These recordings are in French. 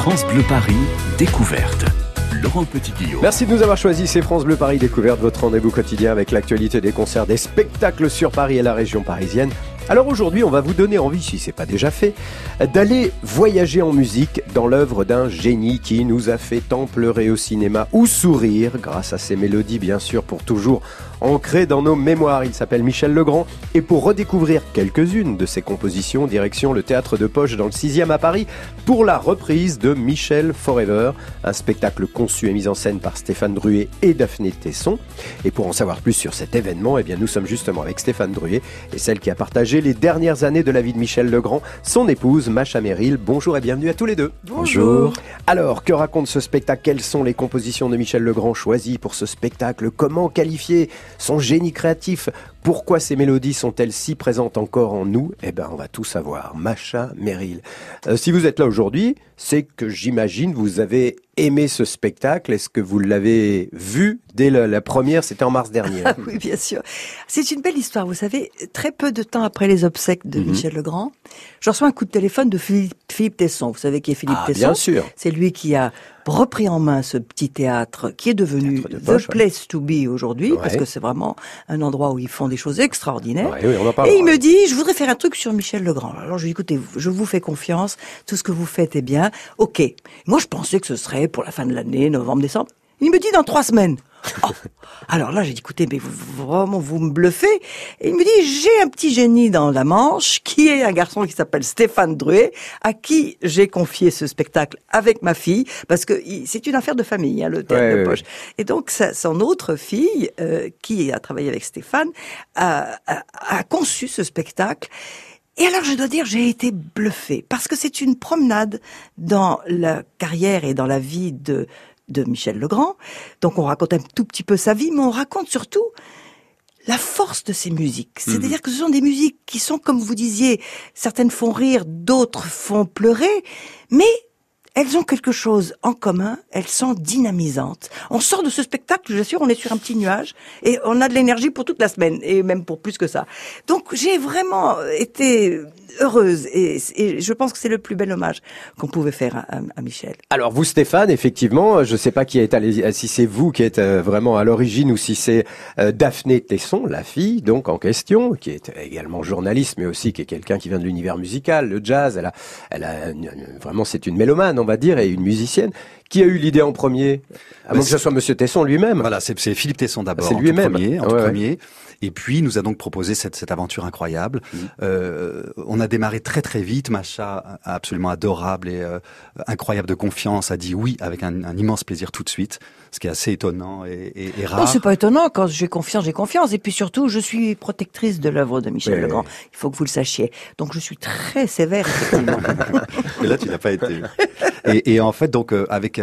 France Bleu Paris, découverte. Laurent Petit Guillaume. Merci de nous avoir choisi, c'est France Bleu Paris Découverte, votre rendez-vous quotidien avec l'actualité des concerts, des spectacles sur Paris et la région parisienne. Alors aujourd'hui, on va vous donner envie, si c'est pas déjà fait, d'aller voyager en musique dans l'œuvre d'un génie qui nous a fait tant pleurer au cinéma ou sourire, grâce à ses mélodies bien sûr, pour toujours ancrées dans nos mémoires. Il s'appelle Michel Legrand et pour redécouvrir quelques-unes de ses compositions, direction le Théâtre de Poche dans le 6e à Paris pour la reprise de Michel Forever, un spectacle conçu et mis en scène par Stéphan Druet et Daphné Tesson. Et pour en savoir plus sur cet événement, eh bien, nous sommes justement avec Stéphan Druet et celle qui a partagé les dernières années de la vie de Michel Legrand, son épouse Macha Méril. Bonjour et bienvenue à tous les deux. Bonjour. Alors, que raconte ce spectacle? Quelles sont les compositions de Michel Legrand choisies pour ce spectacle? Comment qualifier son génie créatif? Pourquoi ces mélodies sont-elles si présentes encore en nous? Eh bien, on va tout savoir. Macha Méril. Si vous êtes là aujourd'hui, c'est que j'imagine vous avez aimé ce spectacle. Est-ce que vous l'avez vu dès la première? C'était en mars dernier. Oui, bien sûr. C'est une belle histoire. Vous savez, très peu de temps après les obsèques de Michel Legrand, je reçois un coup de téléphone de Philippe Tesson. Vous savez qui est Philippe Tesson? Bien sûr. C'est lui qui a repris en main ce petit théâtre qui est devenu de poche, The Place to Be aujourd'hui, parce que c'est vraiment un endroit où ils font des choses extraordinaires. Ouais, oui, on en parle, et il me dit, je voudrais faire un truc sur Michel Legrand. Alors je lui dis, écoutez, je vous fais confiance, tout ce que vous faites est bien. Ok. Moi, je pensais que ce serait pour la fin de l'année, novembre, décembre. Il me dit dans 3 semaines. Oh. Alors là, j'ai dit, écoutez, mais vous me bluffez. Et il me dit, j'ai un petit génie dans la Manche, qui est un garçon qui s'appelle Stéphan Druet, à qui j'ai confié ce spectacle avec ma fille, parce que c'est une affaire de famille, hein, le théâtre de poche. Et donc, son autre fille, qui a travaillé avec Stéphane, a conçu ce spectacle. Et alors, je dois dire, j'ai été bluffée, parce que c'est une promenade dans la carrière et dans la vie de Michel Legrand. Donc on raconte un tout petit peu sa vie, mais on raconte surtout la force de ses musiques. C'est-à-dire que ce sont des musiques qui sont, comme vous disiez, certaines font rire, d'autres font pleurer, mais elles ont quelque chose en commun, elles sont dynamisantes. On sort de ce spectacle, je vous assure, on est sur un petit nuage et on a de l'énergie pour toute la semaine et même pour plus que ça. Donc j'ai vraiment été heureuse et je pense que c'est le plus bel hommage qu'on pouvait faire à Michel. Alors vous Stéphane, effectivement, je ne sais pas qui est si c'est vous qui êtes vraiment à l'origine ou si c'est Daphné Tesson, la fille donc en question, qui est également journaliste mais aussi qui est quelqu'un qui vient de l'univers musical, le jazz. Elle a vraiment, c'est une mélomane, on va dire, et une musicienne. Qui a eu l'idée en premier? Avant que ce soit Monsieur Tesson lui-même. Voilà, c'est Philippe Tesson d'abord. C'est lui-même. En premier. Et puis, il nous a donc proposé cette aventure incroyable. On a démarré très très vite. Macha, absolument adorable et incroyable de confiance, a dit oui avec un immense plaisir tout de suite. Ce qui est assez étonnant et rare. Non, c'est pas étonnant. Quand j'ai confiance, j'ai confiance. Et puis surtout, je suis protectrice de l'œuvre de Michel Legrand. Il faut que vous le sachiez. Donc, je suis très sévère, effectivement. Mais là, tu n'as pas été. Et en fait, donc, avec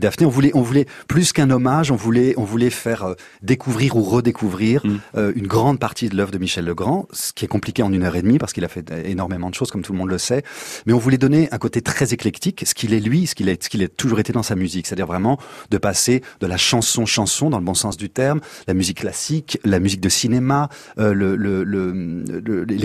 Daphné, on voulait plus qu'un hommage, on voulait faire découvrir ou redécouvrir une grande partie de l'œuvre de Michel Legrand, ce qui est compliqué en 1h30 parce qu'il a fait énormément de choses, comme tout le monde le sait. Mais on voulait donner un côté très éclectique, ce qu'il a toujours été dans sa musique, c'est-à-dire vraiment de passer de la chanson dans le bon sens du terme, la musique classique, la musique de cinéma, les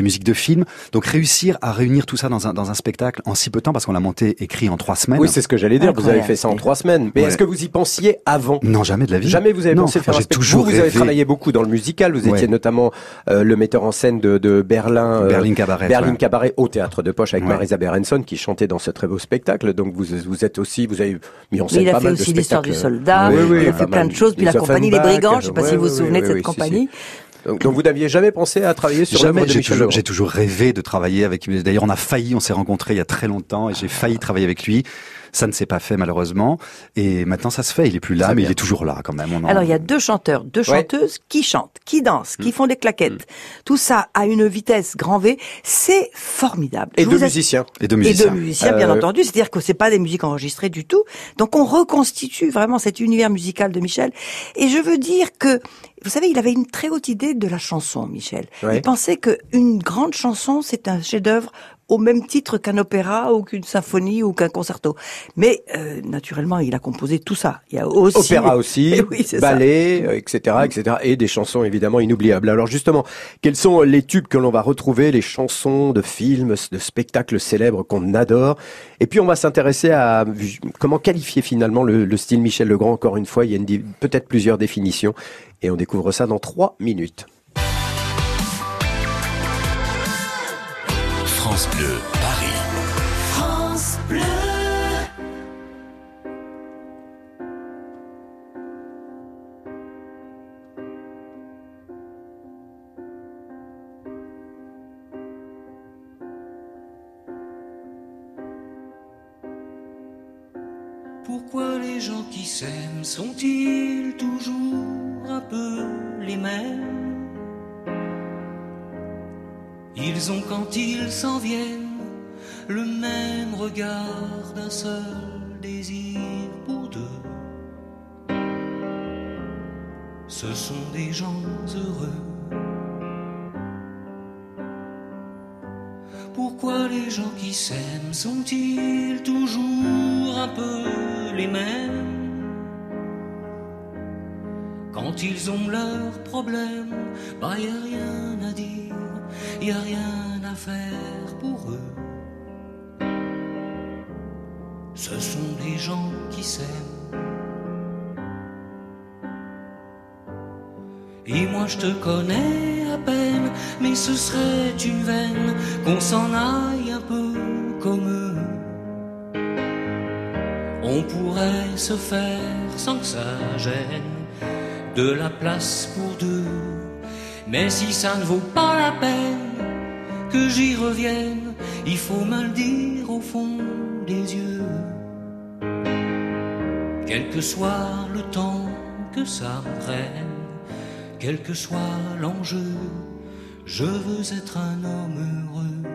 musiques de films. Donc réussir à réunir tout ça dans un spectacle en si peu de temps, parce qu'on l'a monté écrit en 3 semaines. Oui, c'est ce que j'allais dire. Vous avez fait ça en 3 semaines. Mais est-ce que vous y pensiez avant? Non, jamais de la vie. Jamais vous avez pensé faire un spectacle. Vous avez travaillé beaucoup dans le musical. Vous étiez notamment le metteur en scène de Berlin Cabaret au Théâtre de Poche avec Marisa Berenson qui chantait dans ce très beau spectacle. Donc vous avez mis en scène pas mal de spectacles. Il a fait aussi l'histoire du soldat. Il a fait plein de choses. Puis la compagnie Les Brigands. Je ne sais pas si vous vous souvenez de cette compagnie. Donc vous n'aviez jamais pensé à travailler sur l'œuvre de Michel Legrand? J'ai toujours rêvé de travailler avec lui. D'ailleurs, on s'est rencontrés il y a très longtemps et j'ai failli travailler avec lui. Ça ne s'est pas fait malheureusement. Et maintenant, ça se fait. Il est plus là, mais il est toujours là quand même. Alors, il y a 2 chanteurs, 2 chanteuses qui chantent, qui dansent, qui font des claquettes. Tout ça à une vitesse grand V. C'est formidable. Et musiciens. Et 2 musiciens. Et 2 musiciens, bien entendu. C'est-à-dire que c'est pas des musiques enregistrées du tout. Donc, on reconstitue vraiment cet univers musical de Michel. Et je veux dire que, vous savez, il avait une très haute idée de la chanson, Michel. Il pensait qu'une grande chanson, c'est un chef-d'œuvre au même titre qu'un opéra ou qu'une symphonie ou qu'un concerto. Mais naturellement, il a composé tout ça. Il y a aussi opéra aussi, oui, ballet, etc., etc., et des chansons évidemment inoubliables. Alors justement, quels sont les tubes que l'on va retrouver, les chansons de films, de spectacles célèbres qu'on adore? Et puis on va s'intéresser à comment qualifier finalement le style Michel Legrand. Encore une fois, il y a peut-être plusieurs définitions et on découvre ça dans 3 minutes. France Bleu Paris. France Bleu. Pourquoi les gens qui s'aiment sont-ils toujours un peu les mêmes? Ils ont, quand ils s'en viennent, le même regard d'un seul désir pour deux. Ce sont des gens heureux. Pourquoi les gens qui s'aiment sont-ils toujours un peu les mêmes? Quand ils ont leurs problèmes, bah y a rien à dire. Y a rien à faire pour eux. Ce sont des gens qui s'aiment. Et moi je te connais à peine, mais ce serait une veine qu'on s'en aille un peu comme eux. On pourrait se faire sans que ça gêne de la place pour deux. Mais si ça ne vaut pas la peine que j'y revienne, il faut me le dire au fond des yeux. Quel que soit le temps que ça me prenne, quel que soit l'enjeu, je veux être un homme heureux.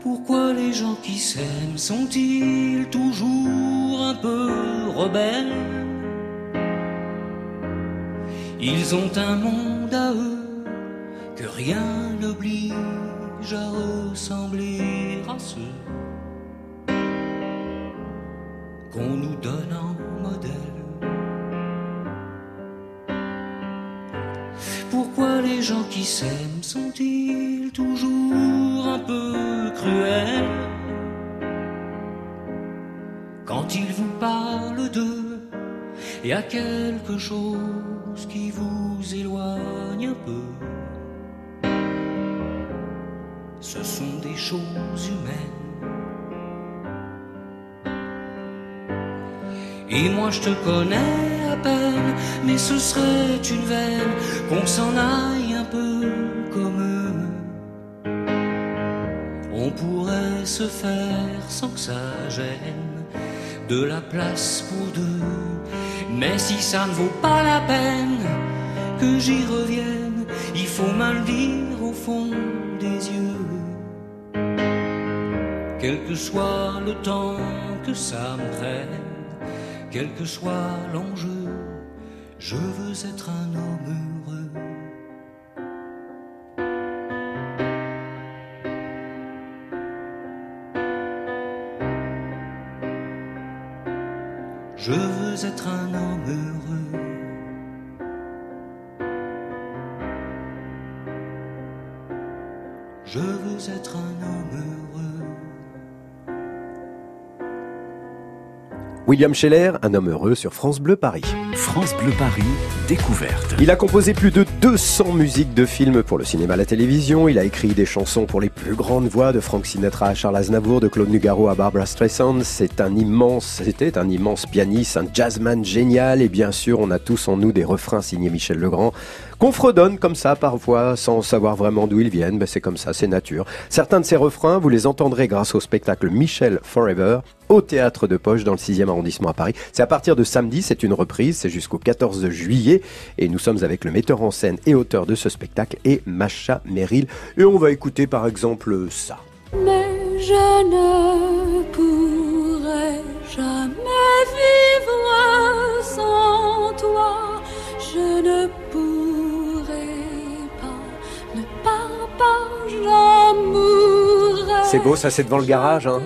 Pourquoi les gens qui s'aiment sont-ils toujours un peu rebelles? Ils ont un monde à eux que rien n'oblige à ressembler à ceux qu'on nous donne en modèle. Pourquoi les gens qui s'aiment sont-ils toujours un peu cruels? Quand ils vous parlent d'eux, il y a quelque chose qui vous éloigne un peu. Ce sont des choses humaines. Et moi je te connais à peine, mais ce serait une veine qu'on s'en aille un peu comme eux. On pourrait se faire sans que ça gêne de la place pour deux. Mais si ça ne vaut pas la peine que j'y revienne, il faut mal dire au fond des yeux. Quel que soit le temps que ça me prenne, quel que soit l'enjeu, je veux être un homme heureux. Je veux être un homme heureux. Je veux être un homme heureux. William Sheller, un homme heureux sur France Bleu Paris. France Bleu Paris, découverte. Il a composé plus de 200 musiques de films pour le cinéma, la télévision. Il a écrit des chansons pour les plus grandes voix, de Frank Sinatra à Charles Aznavour, de Claude Nougaro à Barbra Streisand. C'était un immense pianiste, un jazzman génial. Et bien sûr, on a tous en nous des refrains signés Michel Legrand, qu'on fredonne comme ça parfois, sans savoir vraiment d'où ils viennent. Ben, c'est comme ça, c'est nature. Certains de ces refrains, vous les entendrez grâce au spectacle Michel Forever, au Théâtre de Poche, dans le 6e arrondissement à Paris. C'est à partir de samedi, c'est une reprise, c'est jusqu'au 14 juillet. Et nous sommes avec le metteur en scène et auteur de ce spectacle, et Macha Méril. Et on va écouter par exemple ça. Mais je ne pourrai jamais vivre sans toi, je ne pourrai page d'amour. C'est beau, ça c'est devant le garage, hein.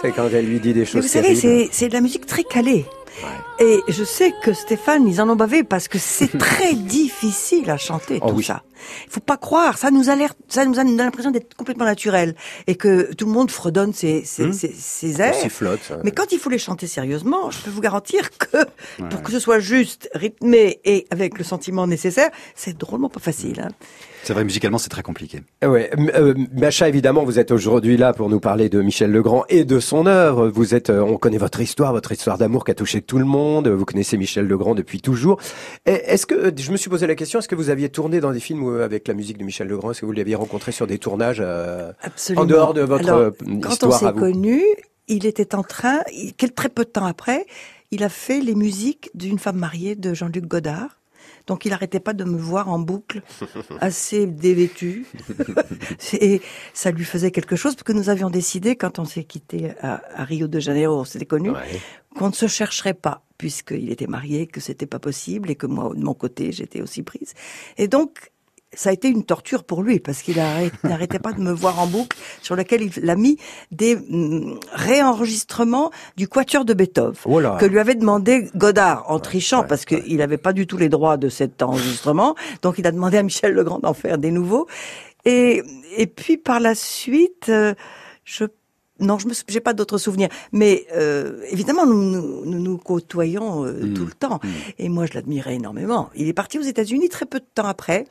C'est quand elle lui dit des choses. Mais vous savez, c'est de la musique très calée. Ouais. Et je sais que Stéphane, ils en ont bavé parce que c'est très difficile à chanter ça. Il faut pas croire, ça nous donne l'impression d'être complètement naturel et que tout le monde fredonne ses airs. Flotte, mais quand il faut les chanter sérieusement, je peux vous garantir que pour que ce soit juste, rythmé et avec le sentiment nécessaire, c'est drôlement pas facile. Hein. C'est vrai, musicalement, c'est très compliqué. Ouais, Macha, évidemment, vous êtes aujourd'hui là pour nous parler de Michel Legrand et de son œuvre. Vous êtes, on connaît votre histoire d'amour qui a touché tout le monde. Vous connaissez Michel Legrand depuis toujours. Est-ce que, je me suis posé la question, est-ce que vous aviez tourné dans des films avec la musique de Michel Legrand? Est-ce que vous l'aviez rencontré sur des tournages en dehors de votre histoire à vous? Quand on s'est connus, il était en train, très peu de temps après, il a fait les musiques d'une femme mariée de Jean-Luc Godard. Donc il n'arrêtait pas de me voir en boucle, assez dévêtue. Et ça lui faisait quelque chose, parce que nous avions décidé, quand on s'est quittés à Rio de Janeiro, on s'était connus, qu'on ne se chercherait pas, puisqu'il était marié, que c'était pas possible, et que moi, de mon côté, j'étais aussi prise. Et donc, ça a été une torture pour lui, parce qu'il n'arrêtait pas de me voir en boucle, sur laquelle il a mis des réenregistrements du Quatuor de Beethoven, que lui avait demandé Godard, en trichant, parce qu'il n'avait pas du tout les droits de cet enregistrement, donc il a demandé à Michel Legrand d'en faire des nouveaux. Et puis, par la suite, j'ai pas d'autres souvenirs. Mais évidemment, nous côtoyons tout le temps. Et moi, je l'admirais énormément. Il est parti aux États-Unis très peu de temps après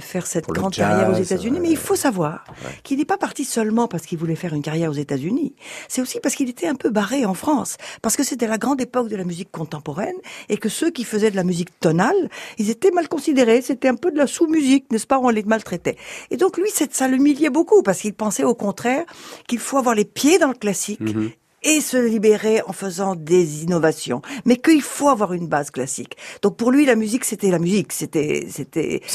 faire cette grande carrière aux États-Unis. Mais il faut savoir qu'il n'est pas parti seulement parce qu'il voulait faire une carrière aux États-Unis. C'est aussi parce qu'il était un peu barré en France, parce que c'était la grande époque de la musique contemporaine et que ceux qui faisaient de la musique tonale, ils étaient mal considérés. C'était un peu de la sous-musique, n'est-ce pas, où on les maltraitait. Et donc lui, ça l'humiliait beaucoup parce qu'il pensait au contraire qu'il faut avoir les pieds dans le classique et se libérer en faisant des innovations. Mais qu'il faut avoir une base classique. Donc pour lui, la musique, c'était la musique. C'est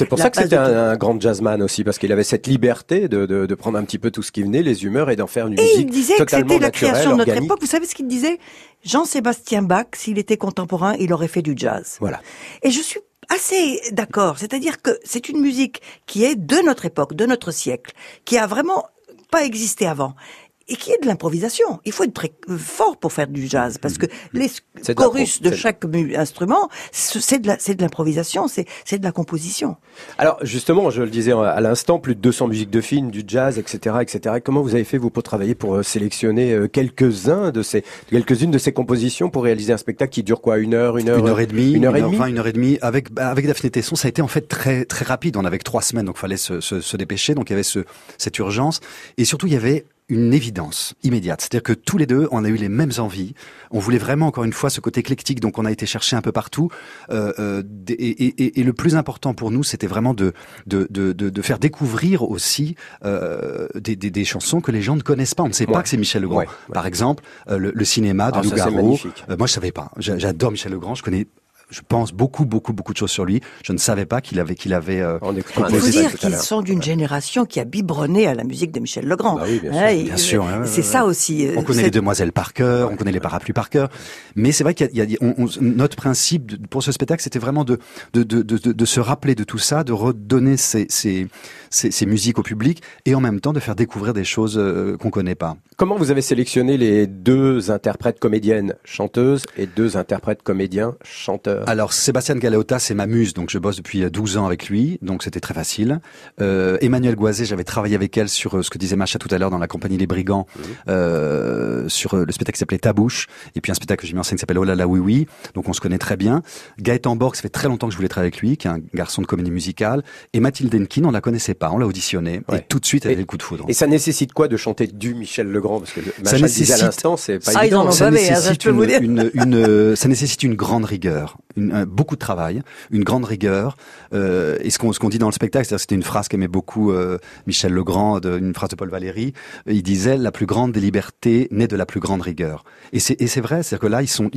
pour ça que c'était un grand jazzman aussi, parce qu'il avait cette liberté de prendre un petit peu tout ce qui venait, les humeurs, et d'en faire une musique totalement naturelle, organique. Et il disait que c'était la création de notre époque. Vous savez ce qu'il disait? Jean-Sébastien Bach, s'il était contemporain, il aurait fait du jazz. Voilà. Et je suis assez d'accord. C'est-à-dire que c'est une musique qui est de notre époque, de notre siècle, qui a vraiment pas existé avant. Et qui est de l'improvisation. Il faut être très fort pour faire du jazz, parce que les chorus de chaque instrument, c'est de l'improvisation, c'est de la composition. Alors justement, je le disais à l'instant, plus de 200 musiques de films, du jazz, etc., etc. Comment vous avez fait vous pour travailler, pour sélectionner quelques-unes de ces compositions pour réaliser un spectacle qui dure quoi, une heure et demie, avec Daphné Tesson? Ça a été en fait très très rapide. On avait 3 semaines, donc fallait se dépêcher. Donc il y avait cette urgence, et surtout il y avait une évidence immédiate. C'est-à-dire que tous les deux, on a eu les mêmes envies. On voulait vraiment, encore une fois, ce côté éclectique. Donc, on a été chercher un peu partout. Et le plus important pour nous, c'était vraiment de faire découvrir aussi des chansons que les gens ne connaissent pas. On ne sait pas que c'est Michel Legrand. Par exemple, le cinéma de Nougaro. Moi, je savais pas. J'adore Michel Legrand. Je connais, je pense, beaucoup de choses sur lui. Je ne savais pas qu'il avait composé ça tout à l'heure. Il faut dire qu'ils sont d'une génération qui a biberonné à la musique de Michel Legrand. Bah oui, bien sûr. C'est ça aussi. On connaît les Demoiselles par cœur, on connaît les Parapluies par cœur. Mais c'est vrai qu'il y a notre principe pour ce spectacle, c'était vraiment de se rappeler de tout ça, de redonner ces musiques au public et en même temps de faire découvrir des choses qu'on connaît pas. Comment vous avez sélectionné les 2 interprètes comédiennes chanteuses et 2 interprètes comédiens chanteurs? Alors, Sébastien Galeota, c'est ma muse, donc je bosse depuis 12 ans avec lui, donc c'était très facile. Emmanuel Goizé, j'avais travaillé avec elle sur ce que disait Macha tout à l'heure dans la compagnie Les Brigands, sur le spectacle qui s'appelait Tabouche, et puis un spectacle que j'ai mis en scène qui s'appelle Oh là là, oui, donc on se connaît très bien. Gaëtan Borg, ça fait très longtemps que je voulais travailler avec lui, qui est un garçon de comédie musicale, et Mathilde Denkin, on la connaissait pas, on l'a auditionné, et tout de suite elle a eu le coup de foudre. Et ça nécessite quoi de chanter du Michel Legrand? Parce que Macha disait à l'instant, c'est pas évident. Ça nécessite une grande rigueur. Beaucoup de travail, une grande rigueur, et ce qu'on dit dans le spectacle, c'est-à-dire c'était une phrase qu'aimait beaucoup Michel Legrand, une phrase de Paul Valéry. Il disait la plus grande des libertés naît de la plus grande rigueur. Et c'est vrai, c'est-à-dire que là ils sont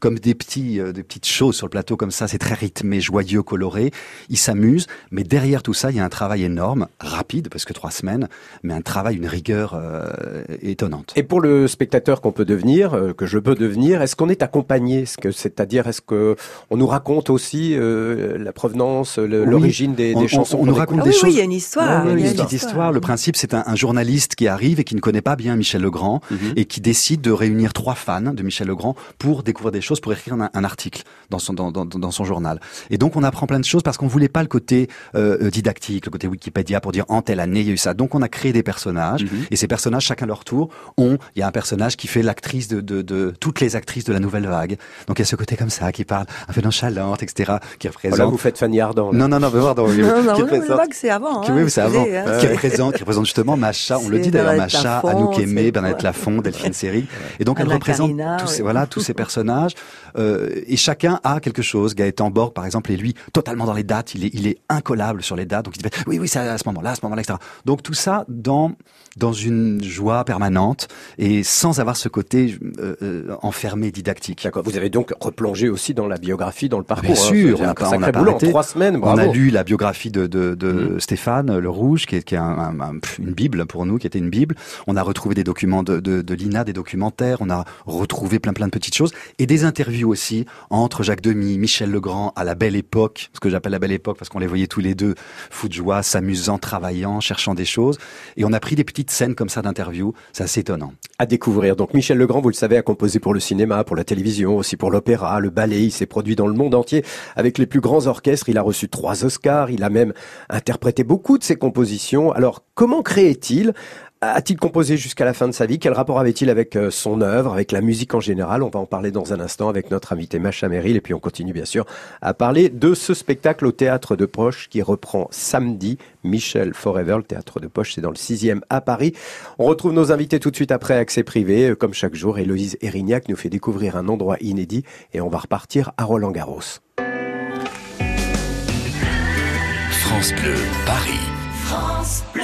comme des petites choses sur le plateau comme ça, c'est très rythmé, joyeux, coloré. Ils s'amusent, mais derrière tout ça, il y a un travail énorme, rapide parce que 3 semaines, mais un travail, une rigueur étonnante. Et pour le spectateur qu'on peut devenir, que je peux devenir, est-ce qu'on est accompagné, c'est-à-dire est-ce que on nous raconte aussi la provenance, l'origine des chansons. On nous raconte des choses. Oui, il y a une histoire. Il y a une petite histoire. Le principe, c'est un journaliste qui arrive et qui ne connaît pas bien Michel Legrand et qui décide de réunir 3 fans de Michel Legrand pour découvrir des choses, pour écrire un article dans son journal. Et donc, on apprend plein de choses parce qu'on voulait pas le côté didactique, le côté Wikipédia pour dire en telle année il y a eu ça. Donc, on a créé des personnages et ces personnages, chacun leur tour, il y a un personnage qui fait l'actrice de toutes les actrices de la nouvelle vague. Donc, il y a ce côté comme ça qui parle un peu nonchalante, etc. qui représente. Oh là, vous faites Fanny Ardant. Là. Non, pardon. C'est avant. Qui représente justement Macha. On le dit d'ailleurs, Macha, Anouk Aimé, Bernadette Lafont, Delphine Seyrig. Et donc, elle représente tous ces personnages. Et chacun a quelque chose. Gaëtan Borg, par exemple, est lui totalement dans les dates. Il est incollable sur les dates. Donc, il dit oui, c'est à ce moment-là, etc. Donc, tout ça dans une joie permanente et sans avoir ce côté enfermé, didactique. D'accord. Vous avez donc replongé aussi dans la biographie, dans le parcours. Bien sûr, on a 3 semaines. Bravo. On a lu la biographie de Stéphane Le Rouge, qui est une bible pour nous, qui était une bible. On a retrouvé des documents de l'INA, des documentaires. On a retrouvé plein de petites choses et des interviews aussi entre Jacques Demy, Michel Legrand à la belle époque, ce que j'appelle la belle époque parce qu'on les voyait tous les deux fous de joie, s'amusant, travaillant, cherchant des choses. Et on a pris des petites scènes comme ça d'interviews. C'est assez étonnant. À découvrir. Donc Michel Legrand, vous le savez, a composé pour le cinéma, pour la télévision, aussi pour l'opéra, le ballet. Il s'est produit dans le monde entier avec les plus grands orchestres. Il a reçu 3 Oscars. Il a même interprété beaucoup de ses compositions. Alors, comment créait-il ? A-t-il composé jusqu'à la fin de sa vie ? Quel rapport avait-il avec son œuvre, avec la musique en général ? On va en parler dans un instant avec notre invité Macha Méril. Et puis on continue bien sûr à parler de ce spectacle au Théâtre de Poche qui reprend samedi, Michel Forever. Le Théâtre de Poche, c'est dans le 6e à Paris. On retrouve nos invités tout de suite après Accès Privé. Comme chaque jour, Héloïse Erignac nous fait découvrir un endroit inédit et on va repartir à Roland-Garros. France Bleu, Paris. France Bleu.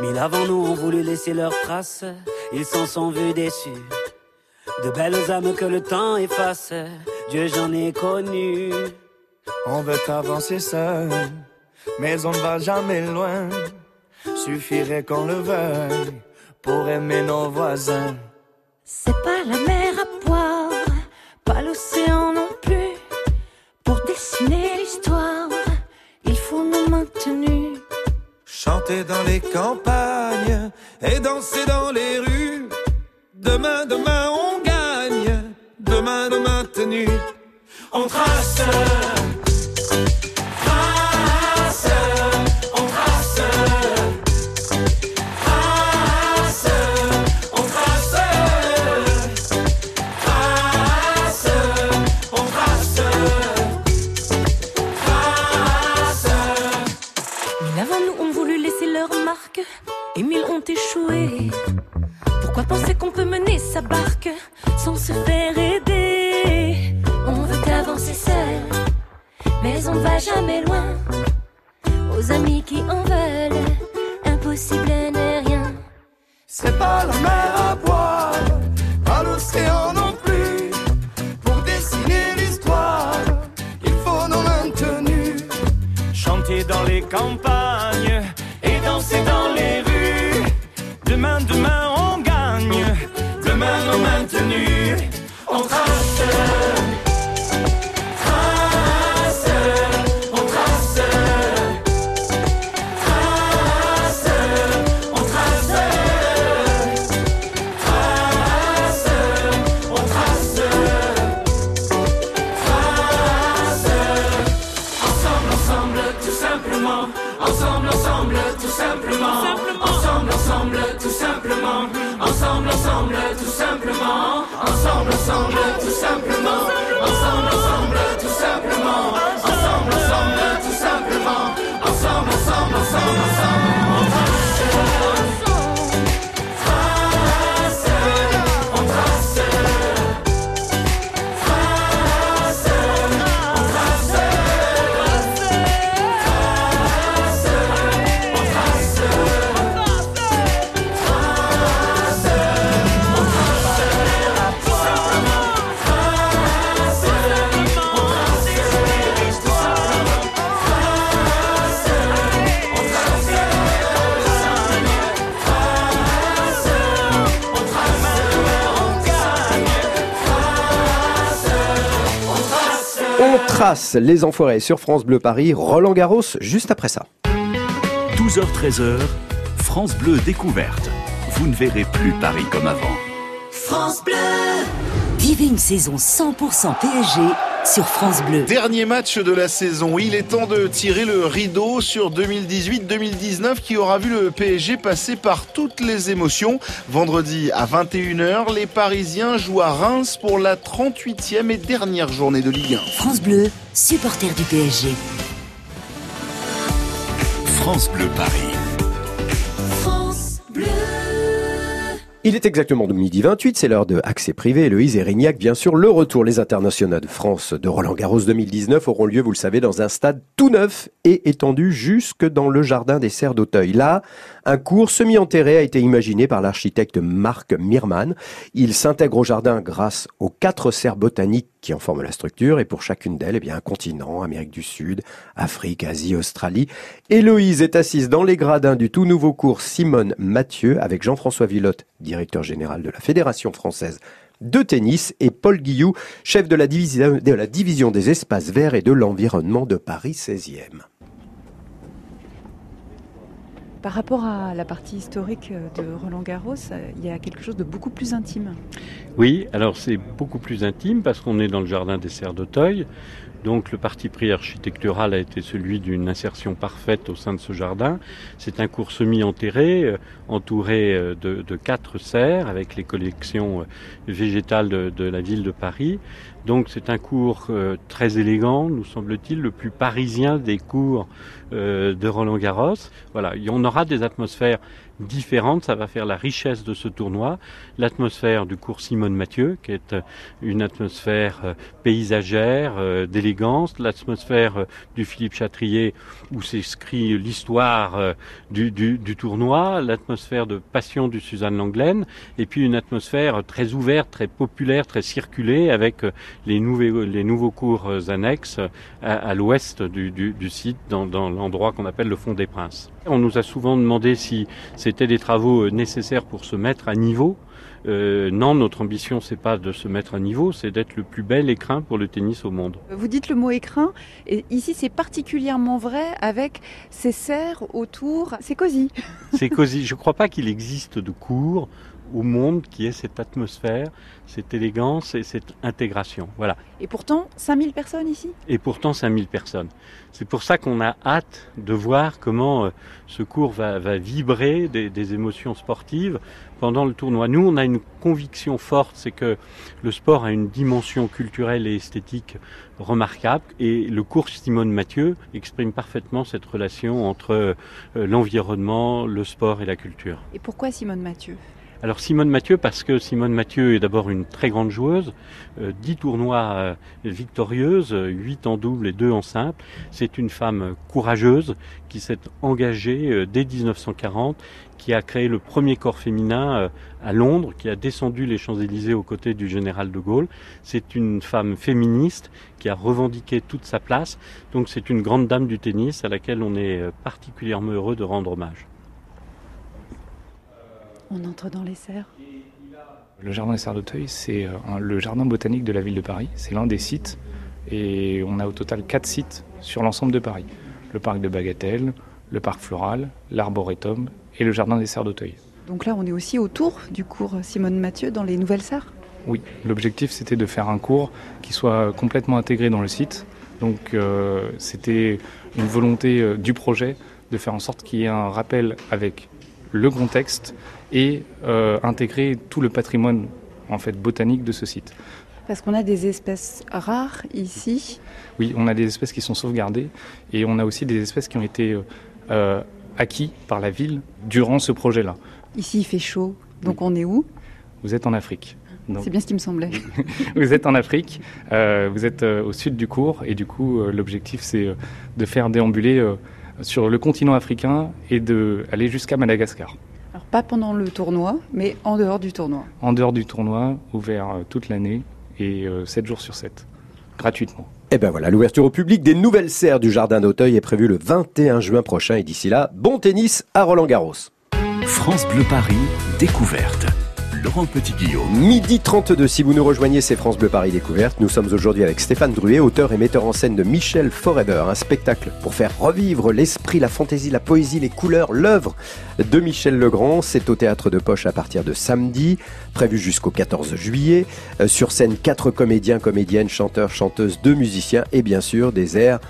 Mille avant nous ont voulu laisser leurs traces, ils s'en sont vus déçus. De belles âmes que le temps efface, Dieu j'en ai connu. On veut avancer seul, mais on ne va jamais loin. Suffirait qu'on le veuille pour aimer nos voisins. C'est pas la mer à boire, pas l'océan non plus. Pour dessiner l'histoire, il faut nous maintenir. Chanter dans les campagnes et danser dans les rues. Demain, demain, on gagne. Demain, demain, tenu. On trace. Émile ont échoué. Pourquoi penser qu'on peut mener sa barque sans se faire aider? On veut avancer seul, mais on ne va jamais loin. Aux amis qui en veulent, impossible n'est rien. C'est pas la mer à boire, pas l'océan non plus. Pour dessiner l'histoire, il faut nos mains tenues. Chanter dans les campagnes et danser dans les rues. Demain, demain, on gagne. Demain, on maintenu. On trace. Ensemble, ensemble, tout simplement. Ensemble, ensemble, tout simplement. On trace les Enfoirés sur France Bleu Paris, Roland-Garros juste après ça. 12h-13h, France Bleu Découverte. Vous ne verrez plus Paris comme avant. France Bleu. Vivez une saison 100% PSG sur France Bleu. Dernier match de la saison, il est temps de tirer le rideau sur 2018-2019 qui aura vu le PSG passer par toutes les émotions. Vendredi à 21h, les Parisiens jouent à Reims pour la 38e et dernière journée de Ligue 1. France Bleu, supporter du PSG. France Bleu Paris. Il est exactement de midi 28, c'est l'heure de Accès Privé, Héloïse et Rignac, bien sûr. Le retour, les internationaux de France de Roland-Garros 2019 auront lieu, vous le savez, dans un stade tout neuf et étendu jusque dans le Jardin des Serres d'Auteuil. Là, un cours semi-enterré a été imaginé par l'architecte Marc Mirman. Il s'intègre au jardin grâce aux 4 serres botaniques qui en forment la structure. Et pour chacune d'elles, eh bien, un continent, Amérique du Sud, Afrique, Asie, Australie. Héloïse est assise dans les gradins du tout nouveau cours Simone Mathieu avec Jean-François Villotte, directeur général de la Fédération française de tennis, et Paul Guillou, chef de la division des espaces verts et de l'environnement de Paris 16e. Par rapport à la partie historique de Roland-Garros, il y a quelque chose de beaucoup plus intime. Oui, alors c'est beaucoup plus intime parce qu'on est dans le Jardin des Serres d'Auteuil. Donc le parti pris architectural a été celui d'une insertion parfaite au sein de ce jardin. C'est un cours semi-enterré, entouré de 4 serres avec les collections végétales de la ville de Paris. Donc c'est un cours très élégant, nous semble-t-il, le plus parisien des cours de Roland-Garros. Voilà, et on aura des atmosphères différentes, ça va faire la richesse de ce tournoi. L'atmosphère du cours Simone Mathieu, qui est une atmosphère paysagère, d'élégance, l'atmosphère du Philippe Chatrier, où s'inscrit l'histoire du tournoi, l'atmosphère de passion du Suzanne Lenglen, et puis une atmosphère très ouverte, très populaire, très circulée, avec les nouveaux cours annexes à l'ouest du site, dans l'endroit qu'on appelle le Fond des Princes. On nous a souvent demandé si c'était des travaux nécessaires pour se mettre à niveau. Non, notre ambition, c'est pas de se mettre à niveau, c'est d'être le plus bel écrin pour le tennis au monde. Vous dites le mot écrin, et ici c'est particulièrement vrai avec ces serres autour, c'est cosy. C'est cosy, je ne crois pas qu'il existe de cours au monde qui ait cette atmosphère, cette élégance et cette intégration. Voilà. Et pourtant, 5000 personnes ici ? Et pourtant, 5000 personnes. C'est pour ça qu'on a hâte de voir comment ce cours va vibrer des émotions sportives pendant le tournoi. Nous, on a une conviction forte, c'est que le sport a une dimension culturelle et esthétique remarquable. Et le cours Simone Mathieu exprime parfaitement cette relation entre l'environnement, le sport et la culture. Et pourquoi Simone Mathieu ? Alors Simone Mathieu, parce que Simone Mathieu est d'abord une très grande joueuse, 10 tournois victorieuses, 8 en double et 2 en simple. C'est une femme courageuse qui s'est engagée dès 1940, qui a créé le premier corps féminin à Londres, qui a descendu les Champs-Élysées aux côtés du général de Gaulle. C'est une femme féministe qui a revendiqué toute sa place. Donc c'est une grande dame du tennis à laquelle on est particulièrement heureux de rendre hommage. On entre dans les serres. Le jardin des Serres d'Auteuil, c'est le jardin botanique de la ville de Paris. C'est l'un des sites et on a au total 4 sites sur l'ensemble de Paris. Le parc de Bagatelle, le parc floral, l'arboretum et le jardin des Serres d'Auteuil. Donc là, on est aussi autour du cours Simone Mathieu dans les nouvelles serres ? Oui, l'objectif c'était de faire un cours qui soit complètement intégré dans le site. Donc c'était une volonté du projet de faire en sorte qu'il y ait un rappel avec le contexte et intégrer tout le patrimoine en fait botanique de ce site. Parce qu'on a des espèces rares ici. Oui, on a des espèces qui sont sauvegardées et on a aussi des espèces qui ont été acquises par la ville durant ce projet-là. Ici, il fait chaud, donc oui. On est où ? Vous êtes en Afrique. Donc, c'est bien ce qui me semblait. Vous êtes en Afrique, vous êtes au sud du cours et du coup, l'objectif, c'est de faire déambuler sur le continent africain et d'aller jusqu'à Madagascar. Alors pas pendant le tournoi, mais en dehors du tournoi. En dehors du tournoi, ouvert toute l'année et 7 jours sur 7, gratuitement. Et ben voilà, l'ouverture au public des nouvelles serres du Jardin d'Auteuil est prévue le 21 juin prochain. Et d'ici là, bon tennis à Roland-Garros. France Bleu Paris, découverte. Laurent Petit Guillaume. Midi 32, si vous nous rejoignez, c'est France Bleu Paris Découverte. Nous sommes aujourd'hui avec Stéphan Druet, auteur et metteur en scène de Michel Forever, un spectacle pour faire revivre l'esprit, la fantaisie, la poésie, les couleurs, l'œuvre de Michel Legrand. C'est au Théâtre de Poche à partir de samedi, prévu jusqu'au 14 juillet. Sur scène, 4 comédiens, comédiennes, chanteurs, chanteuses, 2 musiciens et bien sûr des airs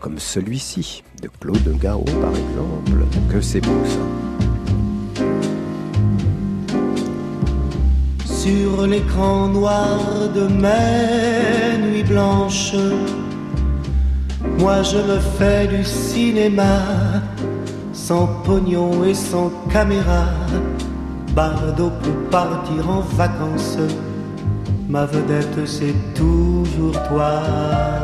comme celui-ci, de Claude Nougaro par exemple. Que c'est beau ça. Sur l'écran noir de mes nuits blanches, moi je me fais du cinéma, sans pognon et sans caméra. Bardo peut partir en vacances, ma vedette c'est toujours toi.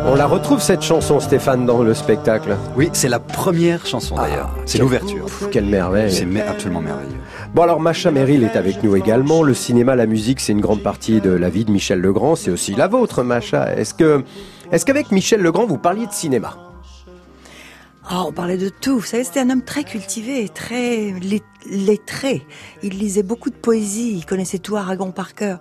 On la retrouve cette chanson, Stéphane, dans le spectacle. Oui, c'est la première chanson d'ailleurs, c'est l'ouverture. Quelle merveille. C'est absolument merveilleux. Bon alors, Macha Méril est avec nous également. Le cinéma, la musique, c'est une grande partie de la vie de Michel Legrand. C'est aussi la vôtre, Macha. Est-ce qu'avec Michel Legrand, vous parliez de cinéma? Oh, on parlait de tout. Vous savez, c'était un homme très cultivé et très lettré. Il lisait beaucoup de poésie, il connaissait tout Aragon par cœur.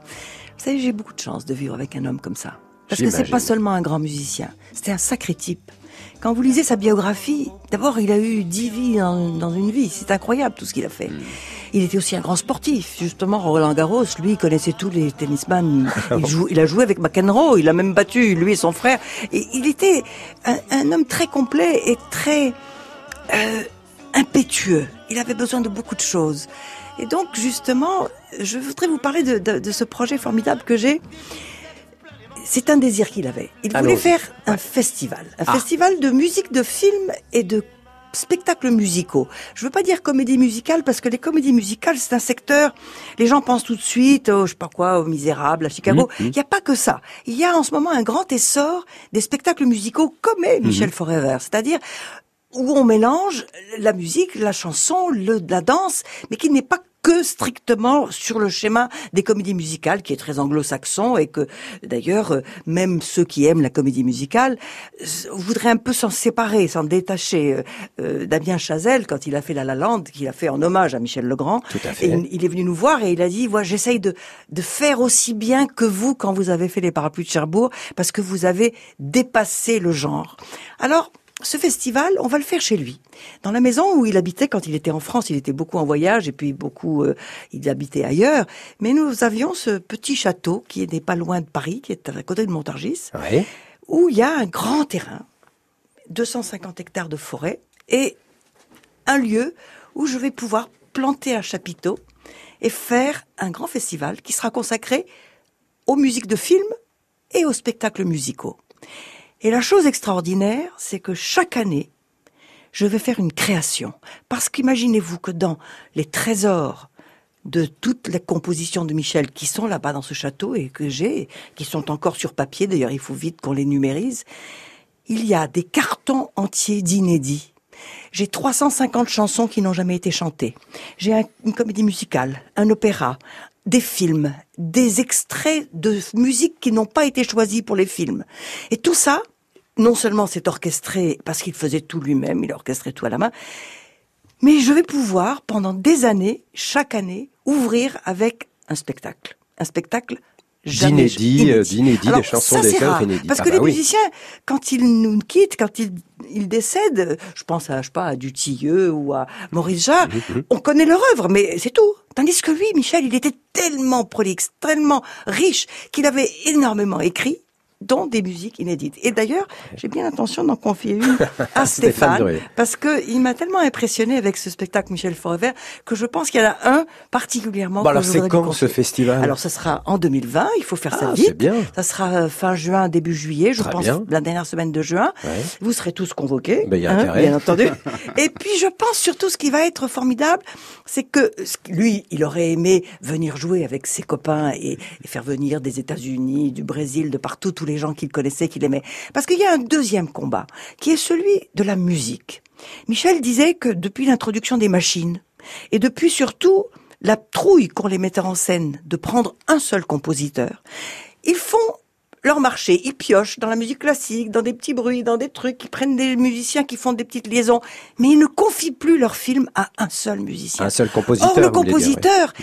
Vous savez, j'ai beaucoup de chance de vivre avec un homme comme ça. Parce que c'est pas seulement un grand musicien, c'était un sacré type. Quand vous lisez sa biographie, d'abord, il a eu 10 vies dans une vie. C'est incroyable tout ce qu'il a fait. Il était aussi un grand sportif. Justement, Roland-Garros, lui, il connaissait tous les tennisman. Il a joué avec McEnroe, il a même battu, lui et son frère. Et il était un homme très complet et très impétueux. Il avait besoin de beaucoup de choses. Et donc, justement, je voudrais vous parler de ce projet formidable que j'ai. C'est un désir qu'il avait. Il voulait faire un festival. Un festival de musique, de films et de spectacles musicaux. Je veux pas dire comédie musicale, parce que les comédies musicales, c'est un secteur, les gens pensent tout de suite, je sais pas quoi, aux Misérables, à Chicago. Il n'y a pas que ça. Il y a en ce moment un grand essor des spectacles musicaux comme est Michel Forever. C'est-à-dire, où on mélange la musique, la chanson, la danse, mais qui n'est pas que strictement sur le schéma des comédies musicales, qui est très anglo-saxon, et que d'ailleurs même ceux qui aiment la comédie musicale voudraient un peu s'en séparer, s'en détacher. Damien Chazelle, quand il a fait La La Land, qu'il a fait en hommage à Michel Legrand, et il est venu nous voir et il a dit, voilà, j'essaye de faire aussi bien que vous quand vous avez fait Les Parapluies de Cherbourg, parce que vous avez dépassé le genre. Alors, ce festival, on va le faire chez lui, dans la maison où il habitait quand il était en France. Il était beaucoup en voyage et puis beaucoup, il habitait ailleurs. Mais nous avions ce petit château qui n'est pas loin de Paris, qui est à côté de Montargis, où il y a un grand terrain, 250 hectares de forêt, et un lieu où je vais pouvoir planter un chapiteau et faire un grand festival qui sera consacré aux musiques de films et aux spectacles musicaux. Et la chose extraordinaire, c'est que chaque année, je vais faire une création. Parce qu'imaginez-vous que dans les trésors de toutes les compositions de Michel qui sont là-bas dans ce château et que j'ai, qui sont encore sur papier, d'ailleurs il faut vite qu'on les numérise, il y a des cartons entiers d'inédits. J'ai 350 chansons qui n'ont jamais été chantées. J'ai une comédie musicale, un opéra, des films, des extraits de musique qui n'ont pas été choisis pour les films. Et tout ça, non seulement c'est orchestré, parce qu'il faisait tout lui-même, il orchestrait tout à la main, mais je vais pouvoir, pendant des années, chaque année, ouvrir avec un spectacle. Un spectacle d'inédit, des chansons des chœurs inédits. Parce que les musiciens, quand ils nous quittent, quand ils décèdent, je pense à Dutilleux ou à Maurice Jarre, on connaît leur œuvre, mais c'est tout. Tandis que lui, Michel, il était tellement prolixe, tellement riche, qu'il avait énormément écrit, dont des musiques inédites. Et d'ailleurs, j'ai bien l'intention d'en confier une à Stéphane, parce que il m'a tellement impressionné avec ce spectacle Michel Forever que je pense qu'il y en a un particulièrement. Bon, alors c'est quand ce festival? Alors ce sera en 2020. Il faut faire ça vite. Bien. Ça sera fin juin, début juillet, je pense, la dernière semaine de juin. Ouais. Vous serez tous convoqués, bien entendu. Et puis je pense surtout ce qui va être formidable, c'est que lui, il aurait aimé venir jouer avec ses copains et faire venir des États-Unis, du Brésil, de partout tous les gens qu'il connaissait, qu'il aimait. Parce qu'il y a un deuxième combat, qui est celui de la musique. Michel disait que depuis l'introduction des machines, et depuis surtout la trouille qu'ont les metteurs en scène de prendre un seul compositeur, ils font leur marché. Ils piochent dans la musique classique, dans des petits bruits, dans des trucs. Ils prennent des musiciens qui font des petites liaisons. Mais ils ne confient plus leur film à un seul musicien. Un seul compositeur. Or, le compositeur,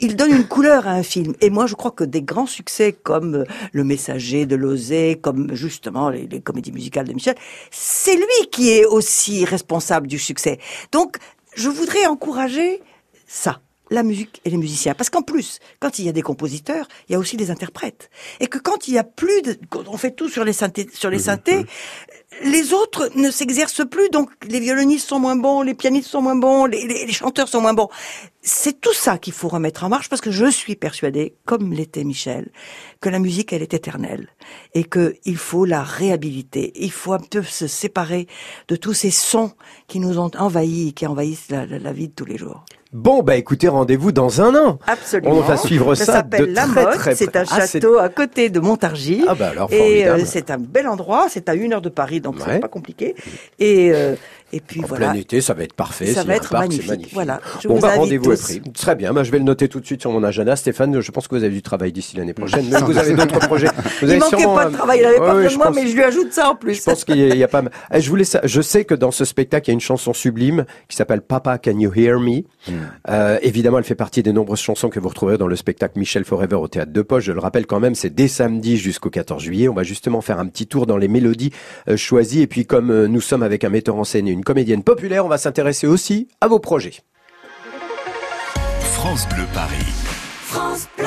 il donne une couleur à un film. Et moi, je crois que des grands succès comme Le Messager de Lauzet, comme justement les comédies musicales de Michel, c'est lui qui est aussi responsable du succès. Donc, je voudrais encourager ça. La musique et les musiciens. Parce qu'en plus, quand il y a des compositeurs, il y a aussi des interprètes. Et que quand il y a plus de, on fait tout sur les synthés, les autres ne s'exercent plus, donc les violonistes sont moins bons, les pianistes sont moins bons, les chanteurs sont moins bons. C'est tout ça qu'il faut remettre en marche, parce que je suis persuadée, comme l'était Michel, que la musique, elle est éternelle. Et que il faut la réhabiliter. Il faut un peu se séparer de tous ces sons qui nous ont envahis, qui envahissent la vie de tous les jours. Bon, bah écoutez, rendez-vous dans un an. Absolument. On va suivre ça. Ça s'appelle La Motte, c'est un château à côté de Montargis. Ah bah alors formidable. Et c'est un bel endroit, c'est à 1 heure de Paris, donc c'est pas compliqué. Et puis en voilà. En plein été, ça va être parfait. Ça va être magnifique. Voilà. Bon, bah rendez-vous est pris. Très bien, bah, je vais le noter tout de suite sur mon agenda. Stéphane, je pense que vous avez du travail d'ici l'année prochaine. Même vous avez d'autres projets. Vous avez sûrement... Il manquait pas de travail, il n'avait pas besoin de moi, mais je lui ajoute ça en plus. Je pense qu'il y a pas... Je sais que dans ce spectacle, il y a une chanson sublime qui s'appelle Papa, Can You Hear Me? Évidemment, elle fait partie des nombreuses chansons que vous retrouverez dans le spectacle Michel Forever au Théâtre de Poche. Je le rappelle quand même, c'est dès samedi jusqu'au 14 juillet. On va justement faire un petit tour dans les mélodies choisies. Et puis, comme nous sommes avec un metteur en scène et une comédienne populaire, on va s'intéresser aussi à vos projets. France Bleu Paris. France Bleu.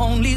Only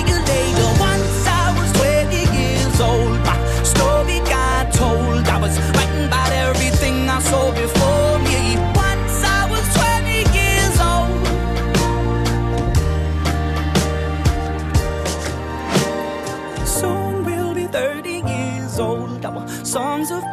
you later. Once I was 20 years old, my story got told, I was writing about everything I saw before me. Once I was 20 years old. Our songs have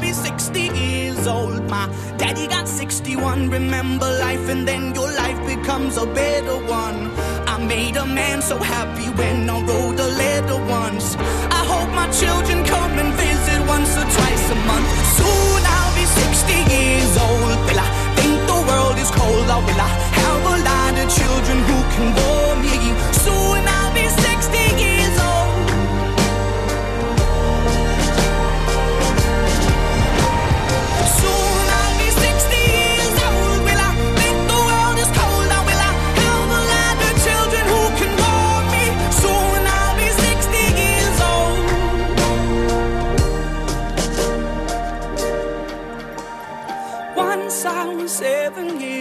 be 60 years old. My daddy got 61. Remember life and then your life becomes a better one. I made a man so happy when I wrote a letter once. I hope my children come and visit once or twice a month. Soon I'll be 60 years old. Will I think the world is cold, or will I have a lot of children who can bore me? Soon I'll be 60 years old. Soon I'll be 60 years old. Will I think the world is cold,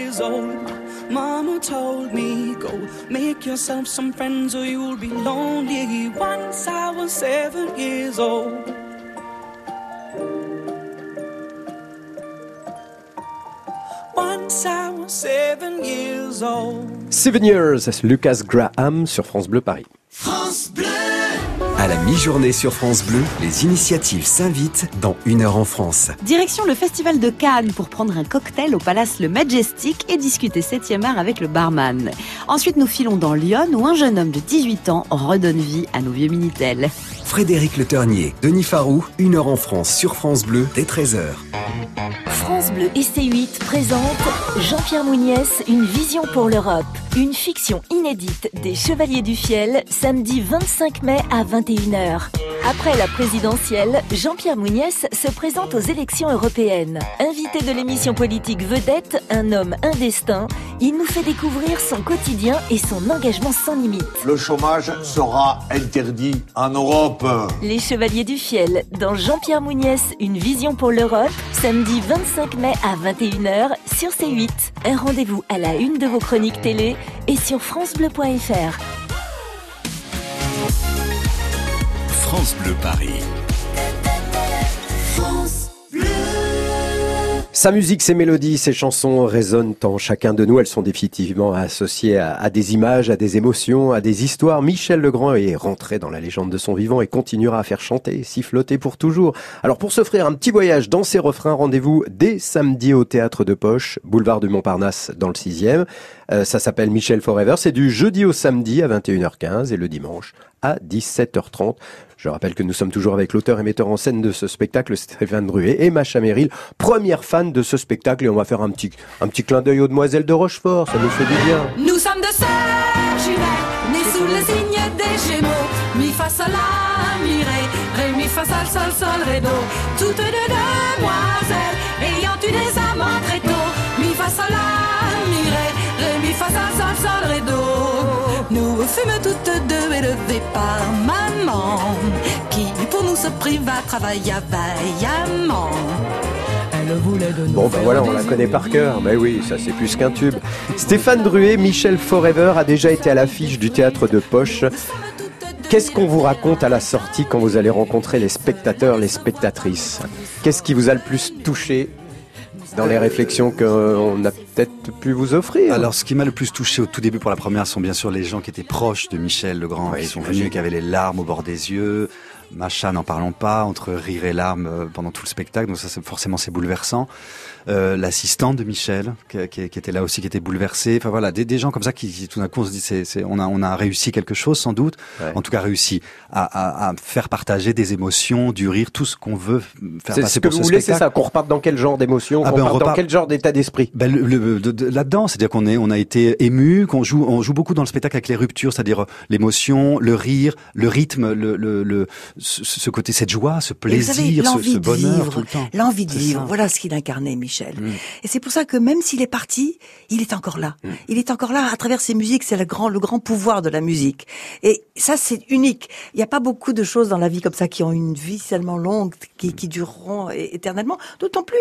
days old. Mama told me, go make yourself some friends or you'll be lonely. Once I was 7 years old. Once I was 7 years old. 7 Years, Lucas Graham sur France Bleu Paris. France Bleu. À la mi-journée sur France Bleu, les initiatives s'invitent dans Une Heure en France. Direction le Festival de Cannes pour prendre un cocktail au Palace Le Majestic et discuter 7e art avec le barman. Ensuite, nous filons dans Lyon où un jeune homme de 18 ans redonne vie à nos vieux Minitel. Frédéric Le Ternier, Denis Farou, Une Heure en France sur France Bleu dès 13h. France Bleu et C8 présente Jean-Pierre Mounier, Une vision pour l'Europe. Une fiction inédite des Chevaliers du Fiel, samedi 25 mai à 21h. Après la présidentielle, Jean-Pierre Mounier se présente aux élections européennes. Invité de l'émission politique Vedette, un homme indestin, il nous fait découvrir son quotidien et son engagement sans limite. Le chômage sera interdit en Europe. Les Chevaliers du Fiel, dans Jean-Pierre Mounier, Une vision pour l'Europe, samedi 25 mai à 21h sur C8. Un rendez-vous à la une de vos chroniques télé et sur francebleu.fr. France Bleu Paris. France Bleu. Sa musique, ses mélodies, ses chansons résonnent en chacun de nous. Elles sont définitivement associées à des images, à des émotions, à des histoires. Michel Legrand est rentré dans la légende de son vivant et continuera à faire chanter, siffloter pour toujours. Alors pour s'offrir un petit voyage dans ses refrains, rendez-vous dès samedi au Théâtre de Poche, boulevard de Montparnasse dans le 6e. Ça s'appelle Michel Forever. C'est du jeudi au samedi à 21h15 et le dimanche à 17h30. Je rappelle que nous sommes toujours avec l'auteur et metteur en scène de ce spectacle, Stéphan Druet et Macha Méril, première fan de ce spectacle. Et on va faire un petit clin d'œil aux demoiselles de Rochefort, ça nous fait du bien. Nous sommes deux sœurs jumelles, nées sous le signe des Gémeaux. Mi fa sol la mi ré, ré mi fa sol sol ré do. Toutes deux demoiselles ayant eu des amants très tôt. Mi fa sol la mi ré, ré mi fa sol sol ré do. Nous fûmes toutes deux élevées par maman, qui pour nous se priva, travailla vaillamment. Elle voulait de nous. Bon ben voilà, on la connaît par cœur, mais oui, ça c'est plus qu'un tube. Stéphan Druet, Michel Forever a déjà été à l'affiche du Théâtre de Poche. Qu'est-ce qu'on vous raconte à la sortie quand vous allez rencontrer les spectateurs, les spectatrices? Qu'est-ce qui vous a le plus touché dans les réflexions qu'on a peut-être pu vous offrir? Alors, ce qui m'a le plus touché au tout début pour la première sont bien sûr les gens qui étaient proches de Michel Legrand, oui, qui sont venus, qui avaient les larmes au bord des yeux. Macha, n'en parlons pas, entre rire et larmes pendant tout le spectacle, donc ça forcément c'est bouleversant. L'assistante de Michel qui était là aussi, qui était bouleversée. Enfin voilà, des gens comme ça qui tout d'un coup on se dit on a réussi quelque chose sans doute, ouais. En tout cas réussi à faire partager des émotions, du rire, tout ce qu'on veut faire passer pour ce spectacle. C'est ce que vous voulez, c'est ça, qu'on reparte dans quel genre d'émotion, dans quel genre d'état d'esprit? Là-dedans, c'est-à-dire qu'on a été ému, qu'on joue beaucoup dans le spectacle avec les ruptures, c'est-à-dire l'émotion, le rire, le rythme, ce côté, cette joie, ce plaisir, ce bonheur, vivre, tout le temps. L'envie de vivre, ça. Voilà ce qu'il incarnait, Michel. Mmh. Et c'est pour ça que même s'il est parti, il est encore là. Mmh. Il est encore là à travers ses musiques, c'est le grand pouvoir de la musique. Et ça, c'est unique. Il n'y a pas beaucoup de choses dans la vie comme ça qui ont une vie tellement longue, qui dureront éternellement, d'autant plus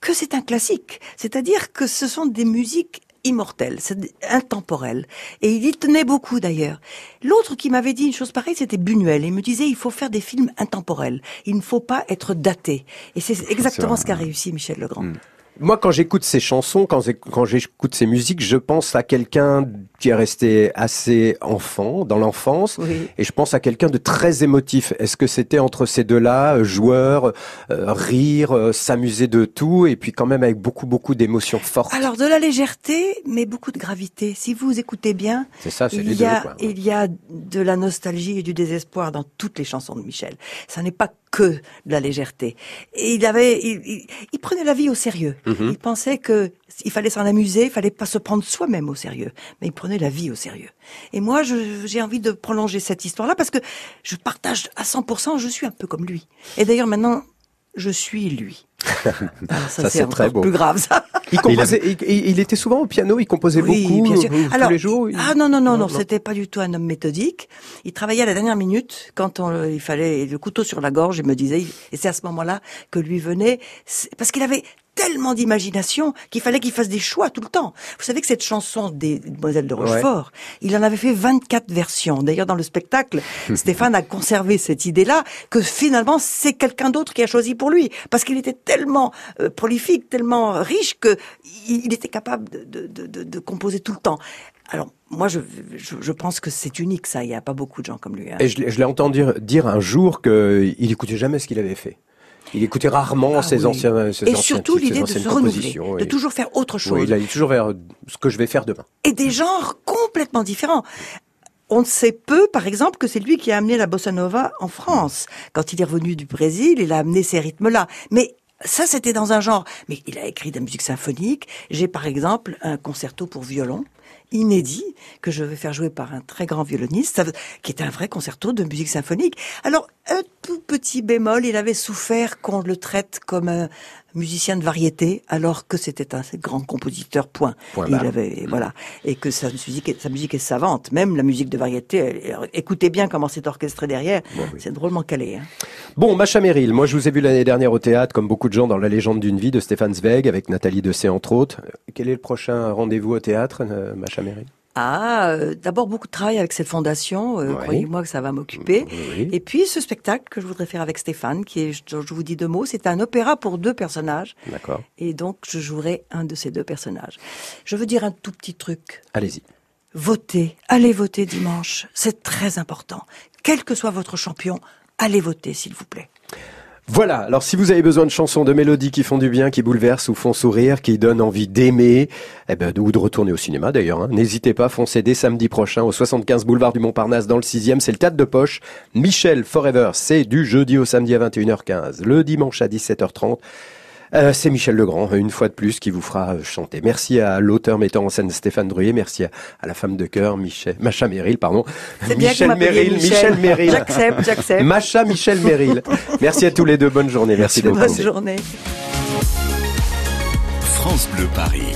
que c'est un classique. C'est-à-dire que ce sont des musiques immortel, c'est intemporel. Et il y tenait beaucoup d'ailleurs. L'autre qui m'avait dit une chose pareille, c'était Buñuel. Il me disait, il faut faire des films intemporels. Il ne faut pas être daté. Et c'est exactement ce qu'a réussi Michel Legrand. Mmh. Moi, quand j'écoute ces chansons, quand j'écoute ces musiques, je pense à quelqu'un qui est resté assez enfant, dans l'enfance, oui. Et je pense à quelqu'un de très émotif. Est-ce que c'était entre ces deux-là, joueur, rire, s'amuser de tout, et puis quand même avec beaucoup, beaucoup d'émotions fortes? Alors, de la légèreté, mais beaucoup de gravité. Si vous écoutez bien, c'est ça, c'est les deux, quoi. Il y a de la nostalgie et du désespoir dans toutes les chansons de Michel. Ça n'est pas que de la légèreté. Et il prenait la vie au sérieux. Mmh. Il pensait qu'il fallait s'en amuser, il fallait pas se prendre soi-même au sérieux. Mais il prenait la vie au sérieux. Et moi, j'ai envie de prolonger cette histoire-là parce que je partage à 100%, je suis un peu comme lui. Et d'ailleurs, maintenant, je suis lui. Alors ça c'est très beau. Plus grave ça. Il était souvent au piano, il composait beaucoup, bien sûr. Alors, tous les jours. Non, c'était pas du tout un homme méthodique. Il travaillait à la dernière minute quand il fallait le couteau sur la gorge. Il me disait, et c'est à ce moment-là que lui venait, parce qu'il avait tellement d'imagination qu'il fallait qu'il fasse des choix tout le temps. Vous savez que cette chanson des Demoiselles de Rochefort, il en avait fait 24 versions. D'ailleurs, dans le spectacle, Stéphane a conservé cette idée-là que finalement, c'est quelqu'un d'autre qui a choisi pour lui. Parce qu'il était tellement prolifique, tellement riche qu'il était capable de composer tout le temps. Alors, moi, je pense que c'est unique, ça. Il n'y a pas beaucoup de gens comme lui. Hein. Et je l'ai entendu dire un jour qu'il n'écoutait jamais ce qu'il avait fait. Il écoutait rarement ses anciens, ses et anciens surtout titres, l'idée de se renouveler, de toujours faire autre chose. Oui, il allait toujours vers ce que je vais faire demain. Et des genres complètement différents. On sait peu, par exemple, que c'est lui qui a amené la bossa nova en France. Quand il est revenu du Brésil, il a amené ces rythmes-là. Mais ça, c'était dans un genre. Mais il a écrit de la musique symphonique. J'ai, par exemple, un concerto pour violon inédit que je vais faire jouer par un très grand violoniste, qui est un vrai concerto de musique symphonique. Alors, un tout petit bémol, il avait souffert qu'on le traite comme un musicien de variété, alors que c'était un grand compositeur, point. Il avait, et que sa musique est savante, même la musique de variété, écoutez bien comment c'est orchestré derrière, c'est drôlement calé. Hein. Bon, Macha Méril, moi je vous ai vu l'année dernière au théâtre, comme beaucoup de gens, dans La légende d'une vie de Stéphane Zweig, avec Nathalie Dessay entre autres. Quel est le prochain rendez-vous au théâtre, Macha Méril? D'abord beaucoup de travail avec cette fondation, croyez-moi que ça va m'occuper. Et puis ce spectacle que je voudrais faire avec Stéphane, qui est, je vous dis deux mots, c'est un opéra pour deux personnages. D'accord. Et donc je jouerai un de ces deux personnages. Je veux dire un tout petit truc. Allez-y. Votez, allez voter dimanche, c'est très important. Quel que soit votre champion, allez voter s'il vous plaît. Voilà, alors si vous avez besoin de chansons, de mélodies qui font du bien, qui bouleversent ou font sourire, qui donnent envie d'aimer, ou de retourner au cinéma d'ailleurs, hein, n'hésitez pas, foncez dès samedi prochain au 75 boulevard du Montparnasse dans le 6e, c'est le Théâtre de Poche. Michel Forever, c'est du jeudi au samedi à 21h15, le dimanche à 17h30. C'est Michel Legrand, une fois de plus, qui vous fera chanter. Merci à l'auteur metteur en scène Stéphan Druet, merci à la femme de cœur, Macha Méril, pardon. C'est bien Michel Méril, Michel Méril. J'accepte. Macha Michel Méril. Merci à tous les deux, bonne journée. Merci beaucoup. Bonne journée. France Bleu Paris.